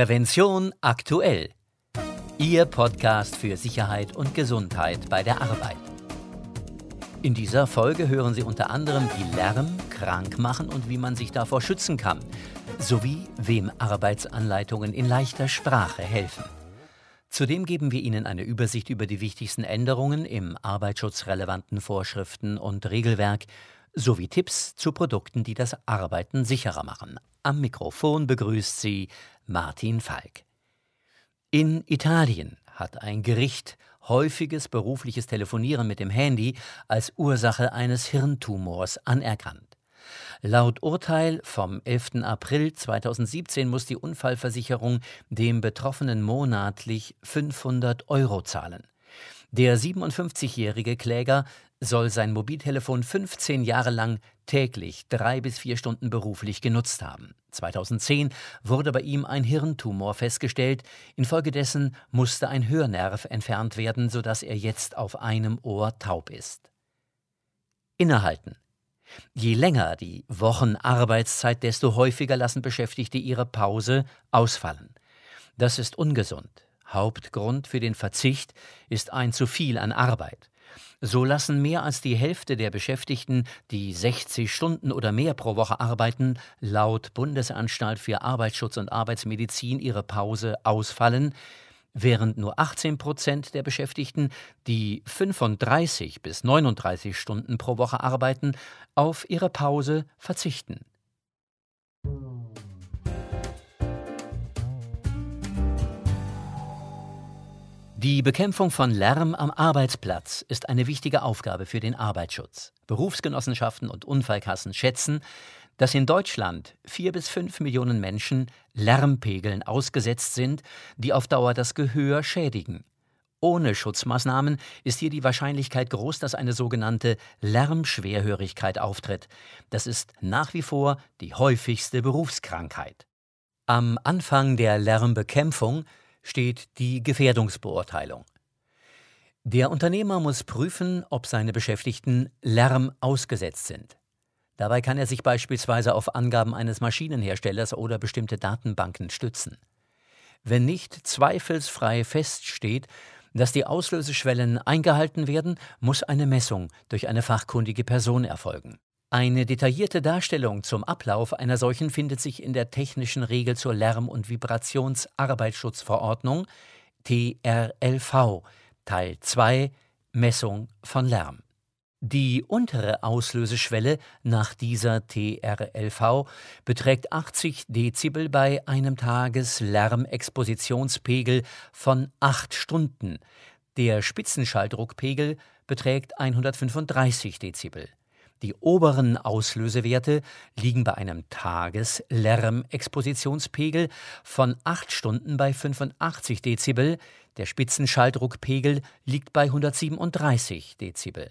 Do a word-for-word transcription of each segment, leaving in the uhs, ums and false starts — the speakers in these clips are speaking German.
Prävention aktuell. Ihr Podcast für Sicherheit und Gesundheit bei der Arbeit. In dieser Folge hören Sie unter anderem, wie Lärm krank machen und wie man sich davor schützen kann, sowie wem Arbeitsanleitungen in leichter Sprache helfen. Zudem geben wir Ihnen eine Übersicht über die wichtigsten Änderungen im arbeitsschutzrelevanten Vorschriften und Regelwerk sowie Tipps zu Produkten, die das Arbeiten sicherer machen. Am Mikrofon begrüßt Sie Martin Falk. In Italien hat ein Gericht häufiges berufliches Telefonieren mit dem Handy als Ursache eines Hirntumors anerkannt. Laut Urteil vom elften April zweitausendsiebzehn muss die Unfallversicherung dem Betroffenen monatlich fünfhundert Euro zahlen. Der siebenundfünfzigjährige Kläger soll sein Mobiltelefon fünfzehn Jahre lang täglich drei bis vier Stunden beruflich genutzt haben. zweitausendzehn wurde bei ihm ein Hirntumor festgestellt. Infolgedessen musste ein Hörnerv entfernt werden, sodass er jetzt auf einem Ohr taub ist. Innehalten. Je länger die Wochen Arbeitszeit, desto häufiger lassen Beschäftigte ihre Pause ausfallen. Das ist ungesund. Hauptgrund für den Verzicht ist ein zu viel an Arbeit. So lassen mehr als die Hälfte der Beschäftigten, die sechzig Stunden oder mehr pro Woche arbeiten, laut Bundesanstalt für Arbeitsschutz und Arbeitsmedizin ihre Pause ausfallen, während nur achtzehn Prozent der Beschäftigten, die fünfunddreißig bis neununddreißig Stunden pro Woche arbeiten, auf ihre Pause verzichten. Die Bekämpfung von Lärm am Arbeitsplatz ist eine wichtige Aufgabe für den Arbeitsschutz. Berufsgenossenschaften und Unfallkassen schätzen, dass in Deutschland vier bis fünf Millionen Menschen Lärmpegeln ausgesetzt sind, die auf Dauer das Gehör schädigen. Ohne Schutzmaßnahmen ist hier die Wahrscheinlichkeit groß, dass eine sogenannte Lärmschwerhörigkeit auftritt. Das ist nach wie vor die häufigste Berufskrankheit. Am Anfang der Lärmbekämpfung steht die Gefährdungsbeurteilung. Der Unternehmer muss prüfen, ob seine Beschäftigten Lärm ausgesetzt sind. Dabei kann er sich beispielsweise auf Angaben eines Maschinenherstellers oder bestimmte Datenbanken stützen. Wenn nicht zweifelsfrei feststeht, dass die Auslöseschwellen eingehalten werden, muss eine Messung durch eine fachkundige Person erfolgen. Eine detaillierte Darstellung zum Ablauf einer solchen findet sich in der Technischen Regel zur Lärm- und Vibrationsarbeitsschutzverordnung T R L V, Teil zwei, Messung von Lärm. Die untere Auslöseschwelle nach dieser T R L V beträgt achtzig Dezibel bei einem Tageslärmexpositionspegel von acht Stunden. Der Spitzenschalldruckpegel beträgt hundertfünfunddreißig Dezibel. Die oberen Auslösewerte liegen bei einem Tageslärmexpositionspegel von acht Stunden bei fünfundachtzig Dezibel. Der Spitzenschalldruckpegel liegt bei hundertsiebenunddreißig Dezibel.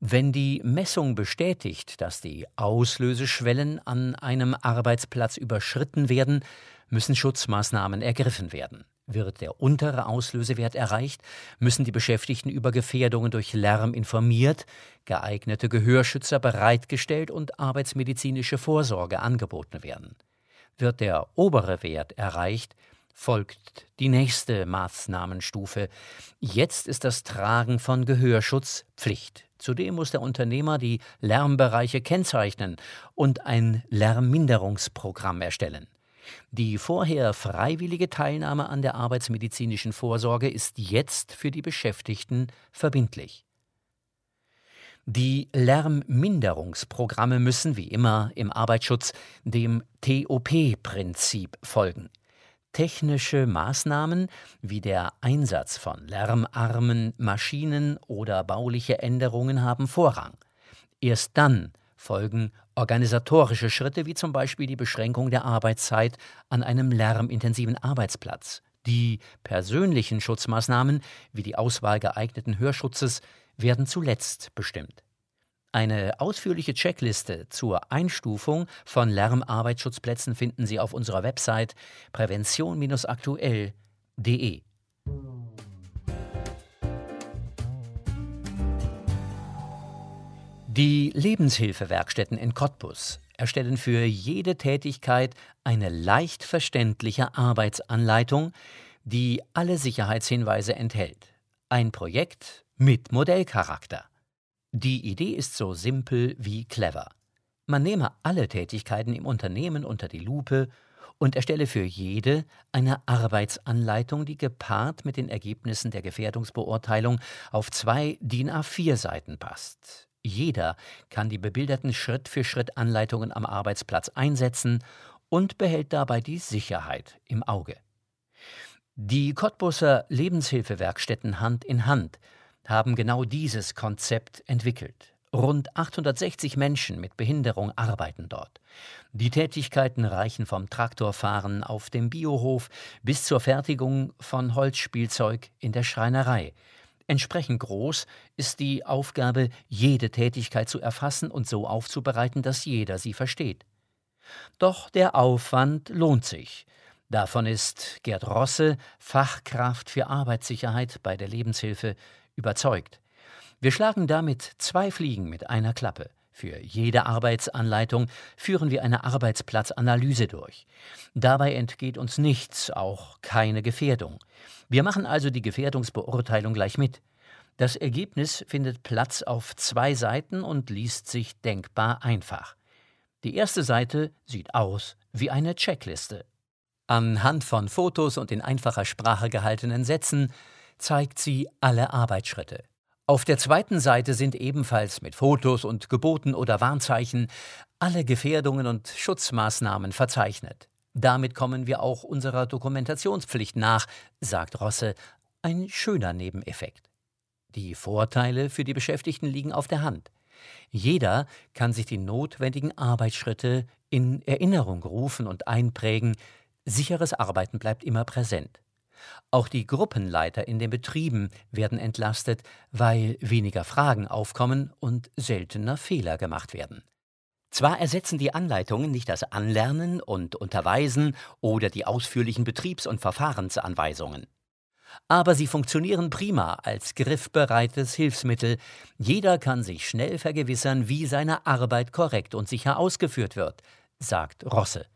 Wenn die Messung bestätigt, dass die Auslöseschwellen an einem Arbeitsplatz überschritten werden, müssen Schutzmaßnahmen ergriffen werden. Wird der untere Auslösewert erreicht, müssen die Beschäftigten über Gefährdungen durch Lärm informiert, geeignete Gehörschützer bereitgestellt und arbeitsmedizinische Vorsorge angeboten werden. Wird der obere Wert erreicht, folgt die nächste Maßnahmenstufe. Jetzt ist das Tragen von Gehörschutz Pflicht. Zudem muss der Unternehmer die Lärmbereiche kennzeichnen und ein Lärmminderungsprogramm erstellen. Die vorher freiwillige Teilnahme an der arbeitsmedizinischen Vorsorge ist jetzt für die Beschäftigten verbindlich. Die Lärmminderungsprogramme müssen, wie immer im Arbeitsschutz, dem T O P-Prinzip folgen. Technische Maßnahmen wie der Einsatz von lärmarmen Maschinen oder bauliche Änderungen haben Vorrang. Erst dann folgen organisatorische Schritte wie zum Beispiel die Beschränkung der Arbeitszeit an einem lärmintensiven Arbeitsplatz. Die persönlichen Schutzmaßnahmen wie die Auswahl geeigneten Hörschutzes werden zuletzt bestimmt. Eine ausführliche Checkliste zur Einstufung von Lärmarbeitsschutzplätzen finden Sie auf unserer Website prävention aktuell punkt de. Die Lebenshilfewerkstätten in Cottbus erstellen für jede Tätigkeit eine leicht verständliche Arbeitsanleitung, die alle Sicherheitshinweise enthält. Ein Projekt mit Modellcharakter. Die Idee ist so simpel wie clever. Man nehme alle Tätigkeiten im Unternehmen unter die Lupe und erstelle für jede eine Arbeitsanleitung, die gepaart mit den Ergebnissen der Gefährdungsbeurteilung auf zwei D I N A vier Seiten passt. Jeder kann die bebilderten Schritt-für-Schritt-Anleitungen am Arbeitsplatz einsetzen und behält dabei die Sicherheit im Auge. Die Cottbusser Lebenshilfewerkstätten Hand in Hand haben genau dieses Konzept entwickelt. Rund achthundertsechzig Menschen mit Behinderung arbeiten dort. Die Tätigkeiten reichen vom Traktorfahren auf dem Biohof bis zur Fertigung von Holzspielzeug in der Schreinerei. Entsprechend groß ist die Aufgabe, jede Tätigkeit zu erfassen und so aufzubereiten, dass jeder sie versteht. Doch der Aufwand lohnt sich. Davon ist Gerd Rosse, Fachkraft für Arbeitssicherheit bei der Lebenshilfe, überzeugt. Wir schlagen damit zwei Fliegen mit einer Klappe. Für jede Arbeitsanleitung führen wir eine Arbeitsplatzanalyse durch. Dabei entgeht uns nichts, auch keine Gefährdung. Wir machen also die Gefährdungsbeurteilung gleich mit. Das Ergebnis findet Platz auf zwei Seiten und liest sich denkbar einfach. Die erste Seite sieht aus wie eine Checkliste. Anhand von Fotos und in einfacher Sprache gehaltenen Sätzen zeigt sie alle Arbeitsschritte. Auf der zweiten Seite sind ebenfalls mit Fotos und Geboten oder Warnzeichen alle Gefährdungen und Schutzmaßnahmen verzeichnet. Damit kommen wir auch unserer Dokumentationspflicht nach, sagt Rosse, ein schöner Nebeneffekt. Die Vorteile für die Beschäftigten liegen auf der Hand. Jeder kann sich die notwendigen Arbeitsschritte in Erinnerung rufen und einprägen. Sicheres Arbeiten bleibt immer präsent. Auch die Gruppenleiter in den Betrieben werden entlastet, weil weniger Fragen aufkommen und seltener Fehler gemacht werden. Zwar ersetzen die Anleitungen nicht das Anlernen und Unterweisen oder die ausführlichen Betriebs- und Verfahrensanweisungen, aber sie funktionieren prima als griffbereites Hilfsmittel. Jeder kann sich schnell vergewissern, wie seine Arbeit korrekt und sicher ausgeführt wird, sagt Rosse.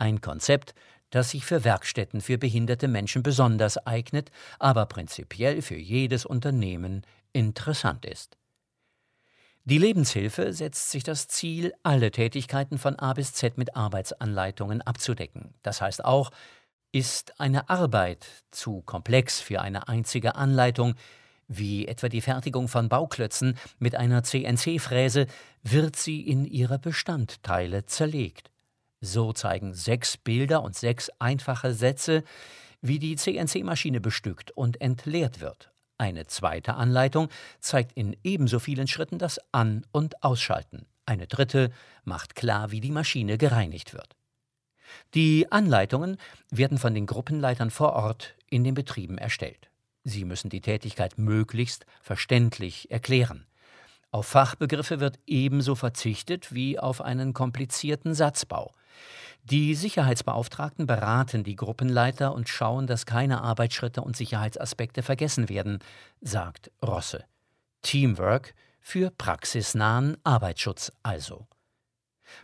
Ein Konzept, das sich für Werkstätten für behinderte Menschen besonders eignet, aber prinzipiell für jedes Unternehmen interessant ist. Die Lebenshilfe setzt sich das Ziel, alle Tätigkeiten von A bis Z mit Arbeitsanleitungen abzudecken. Das heißt auch, ist eine Arbeit zu komplex für eine einzige Anleitung, wie etwa die Fertigung von Bauklötzen mit einer C N C Fräse, wird sie in ihre Bestandteile zerlegt. So zeigen sechs Bilder und sechs einfache Sätze, wie die C N C Maschine bestückt und entleert wird. Eine zweite Anleitung zeigt in ebenso vielen Schritten das An- und Ausschalten. Eine dritte macht klar, wie die Maschine gereinigt wird. Die Anleitungen werden von den Gruppenleitern vor Ort in den Betrieben erstellt. Sie müssen die Tätigkeit möglichst verständlich erklären. Auf Fachbegriffe wird ebenso verzichtet wie auf einen komplizierten Satzbau. Die Sicherheitsbeauftragten beraten die Gruppenleiter und schauen, dass keine Arbeitsschritte und Sicherheitsaspekte vergessen werden, sagt Rosse. Teamwork für praxisnahen Arbeitsschutz also.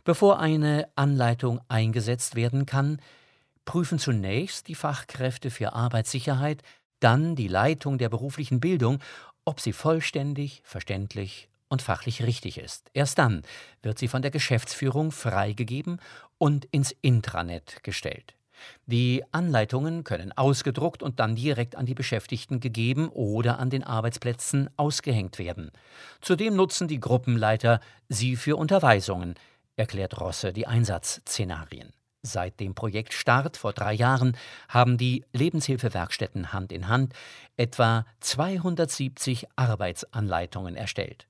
Bevor eine Anleitung eingesetzt werden kann, prüfen zunächst die Fachkräfte für Arbeitssicherheit, dann die Leitung der beruflichen Bildung, ob sie vollständig, verständlich und fachlich richtig ist. Erst dann wird sie von der Geschäftsführung freigegeben und ins Intranet gestellt. Die Anleitungen können ausgedruckt und dann direkt an die Beschäftigten gegeben oder an den Arbeitsplätzen ausgehängt werden. Zudem nutzen die Gruppenleiter sie für Unterweisungen, erklärt Rosse die Einsatzszenarien. Seit dem Projektstart vor drei Jahren haben die Lebenshilfewerkstätten Hand in Hand etwa zweihundertsiebzig Arbeitsanleitungen erstellt.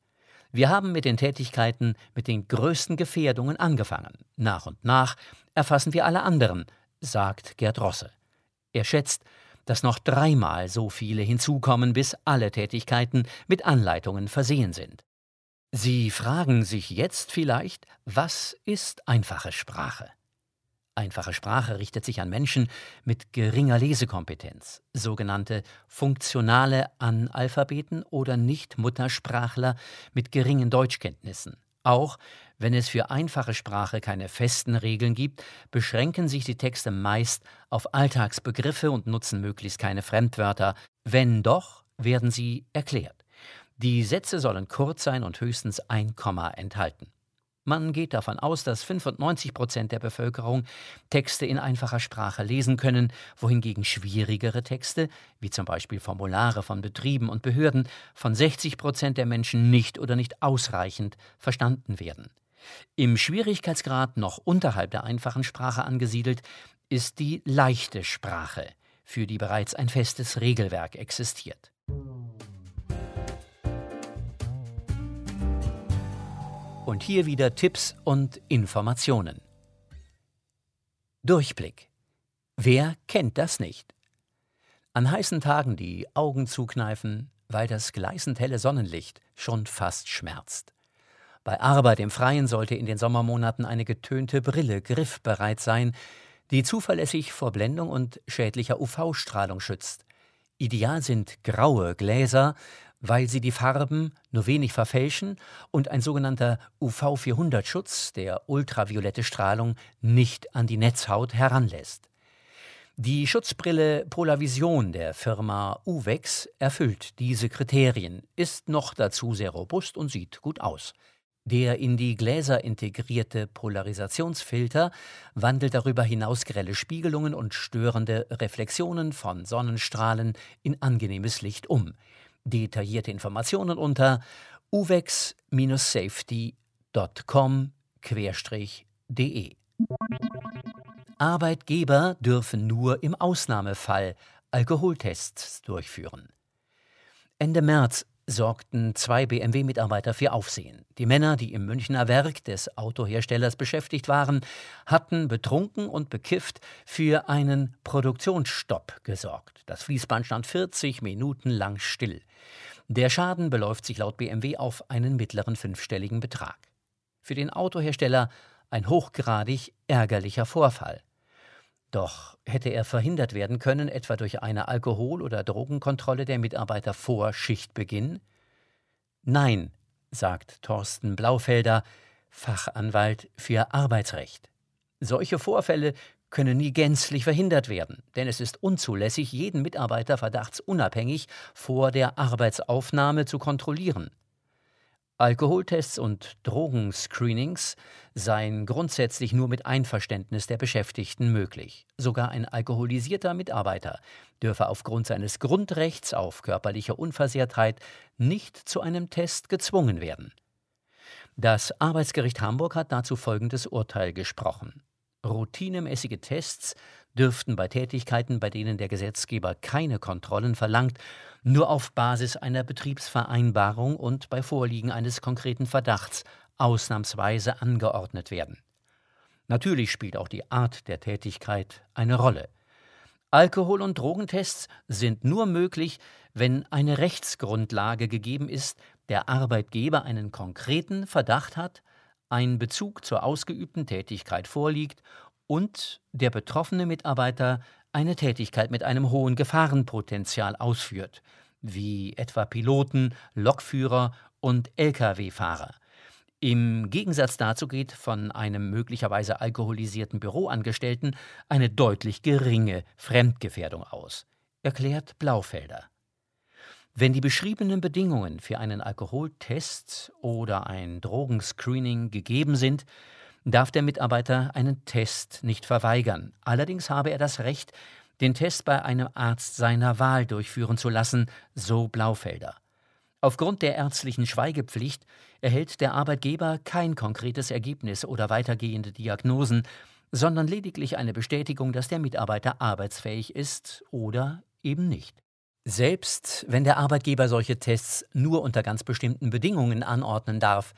Wir haben mit den Tätigkeiten mit den größten Gefährdungen angefangen. Nach und nach erfassen wir alle anderen, sagt Gerd Rosse. Er schätzt, dass noch dreimal so viele hinzukommen, bis alle Tätigkeiten mit Anleitungen versehen sind. Sie fragen sich jetzt vielleicht, was ist einfache Sprache? Einfache Sprache richtet sich an Menschen mit geringer Lesekompetenz, sogenannte funktionale Analphabeten oder Nicht-Muttersprachler mit geringen Deutschkenntnissen. Auch Wenn es für einfache Sprache keine festen Regeln gibt, beschränken sich die Texte meist auf Alltagsbegriffe und nutzen möglichst keine Fremdwörter. Wenn doch, werden sie erklärt. Die Sätze sollen kurz sein und höchstens ein Komma enthalten. Man geht davon aus, dass fünfundneunzig Prozent der Bevölkerung Texte in einfacher Sprache lesen können, wohingegen schwierigere Texte, wie zum Beispiel Formulare von Betrieben und Behörden, von sechzig Prozent der Menschen nicht oder nicht ausreichend verstanden werden. Im Schwierigkeitsgrad noch unterhalb der einfachen Sprache angesiedelt ist die leichte Sprache, für die bereits ein festes Regelwerk existiert. Und hier wieder Tipps und Informationen. Durchblick. Wer kennt das nicht? An heißen Tagen die Augen zukneifen, weil das gleißend helle Sonnenlicht schon fast schmerzt. Bei Arbeit im Freien sollte in den Sommermonaten eine getönte Brille griffbereit sein, die zuverlässig vor Blendung und schädlicher U V-Strahlung schützt. Ideal sind graue Gläser, weil sie die Farben nur wenig verfälschen und ein sogenannter U V vierhundert-Schutz der ultraviolette Strahlung nicht an die Netzhaut heranlässt. Die Schutzbrille PolarVision der Firma UVEX erfüllt diese Kriterien, ist noch dazu sehr robust und sieht gut aus. Der in die Gläser integrierte Polarisationsfilter wandelt darüber hinaus grelle Spiegelungen und störende Reflexionen von Sonnenstrahlen in angenehmes Licht um. Detaillierte Informationen unter uvex dash safety punkt com slash de. Arbeitgeber dürfen nur im Ausnahmefall Alkoholtests durchführen. Ende März sorgten zwei B M W-Mitarbeiter für Aufsehen. Die Männer, die im Münchner Werk des Autoherstellers beschäftigt waren, hatten betrunken und bekifft für einen Produktionsstopp gesorgt. Das Fließband stand vierzig Minuten lang still. Der Schaden beläuft sich laut B M W auf einen mittleren fünfstelligen Betrag. Für den Autohersteller ein hochgradig ärgerlicher Vorfall. Doch hätte er verhindert werden können, etwa durch eine Alkohol- oder Drogenkontrolle der Mitarbeiter vor Schichtbeginn? Nein, sagt Thorsten Blaufelder, Fachanwalt für Arbeitsrecht. Solche Vorfälle können nie gänzlich verhindert werden, denn es ist unzulässig, jeden Mitarbeiter verdachtsunabhängig vor der Arbeitsaufnahme zu kontrollieren. Alkoholtests und Drogenscreenings seien grundsätzlich nur mit Einverständnis der Beschäftigten möglich. Sogar ein alkoholisierter Mitarbeiter dürfe aufgrund seines Grundrechts auf körperliche Unversehrtheit nicht zu einem Test gezwungen werden. Das Arbeitsgericht Hamburg hat dazu folgendes Urteil gesprochen. Routinemäßige Tests dürften bei Tätigkeiten, bei denen der Gesetzgeber keine Kontrollen verlangt, nur auf Basis einer Betriebsvereinbarung und bei Vorliegen eines konkreten Verdachts ausnahmsweise angeordnet werden. Natürlich spielt auch die Art der Tätigkeit eine Rolle. Alkohol- und Drogentests sind nur möglich, wenn eine Rechtsgrundlage gegeben ist, der Arbeitgeber einen konkreten Verdacht hat, ein Bezug zur ausgeübten Tätigkeit vorliegt und der betroffene Mitarbeiter eine Tätigkeit mit einem hohen Gefahrenpotenzial ausführt, wie etwa Piloten, Lokführer und L K W-Fahrer. Im Gegensatz dazu geht von einem möglicherweise alkoholisierten Büroangestellten eine deutlich geringe Fremdgefährdung aus, erklärt Blaufelder. Wenn die beschriebenen Bedingungen für einen Alkoholtest oder ein Drogenscreening gegeben sind, darf der Mitarbeiter einen Test nicht verweigern. Allerdings habe er das Recht, den Test bei einem Arzt seiner Wahl durchführen zu lassen, so Blaufelder. Aufgrund der ärztlichen Schweigepflicht erhält der Arbeitgeber kein konkretes Ergebnis oder weitergehende Diagnosen, sondern lediglich eine Bestätigung, dass der Mitarbeiter arbeitsfähig ist oder eben nicht. Selbst wenn der Arbeitgeber solche Tests nur unter ganz bestimmten Bedingungen anordnen darf,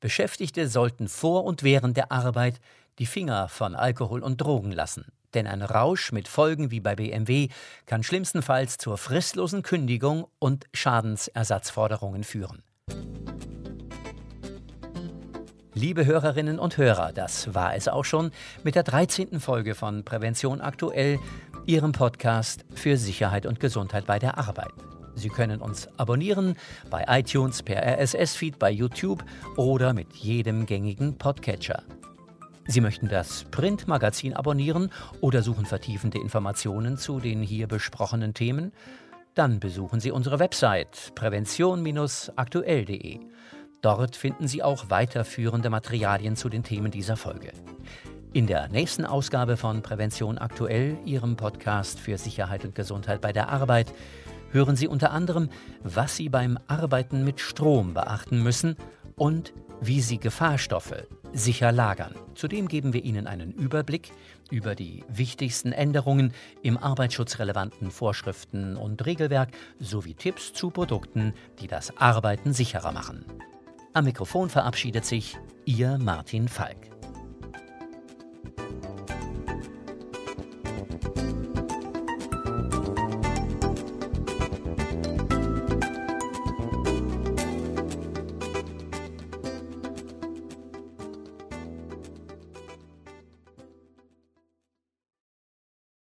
Beschäftigte sollten vor und während der Arbeit die Finger von Alkohol und Drogen lassen. Denn ein Rausch mit Folgen wie bei B M W kann schlimmstenfalls zur fristlosen Kündigung und Schadensersatzforderungen führen. Liebe Hörerinnen und Hörer, das war es auch schon mit der dreizehnten Folge von Prävention aktuell, Ihrem Podcast für Sicherheit und Gesundheit bei der Arbeit. Sie können uns abonnieren bei iTunes, per R S S-Feed, bei YouTube oder mit jedem gängigen Podcatcher. Sie möchten das Printmagazin abonnieren oder suchen vertiefende Informationen zu den hier besprochenen Themen? Dann besuchen Sie unsere Website prävention aktuell punkt de. Dort finden Sie auch weiterführende Materialien zu den Themen dieser Folge. In der nächsten Ausgabe von Prävention aktuell, Ihrem Podcast für Sicherheit und Gesundheit bei der Arbeit, hören Sie unter anderem, was Sie beim Arbeiten mit Strom beachten müssen und wie Sie Gefahrstoffe sicher lagern. Zudem geben wir Ihnen einen Überblick über die wichtigsten Änderungen im arbeitsschutzrelevanten Vorschriften und Regelwerk sowie Tipps zu Produkten, die das Arbeiten sicherer machen. Am Mikrofon verabschiedet sich Ihr Martin Falk.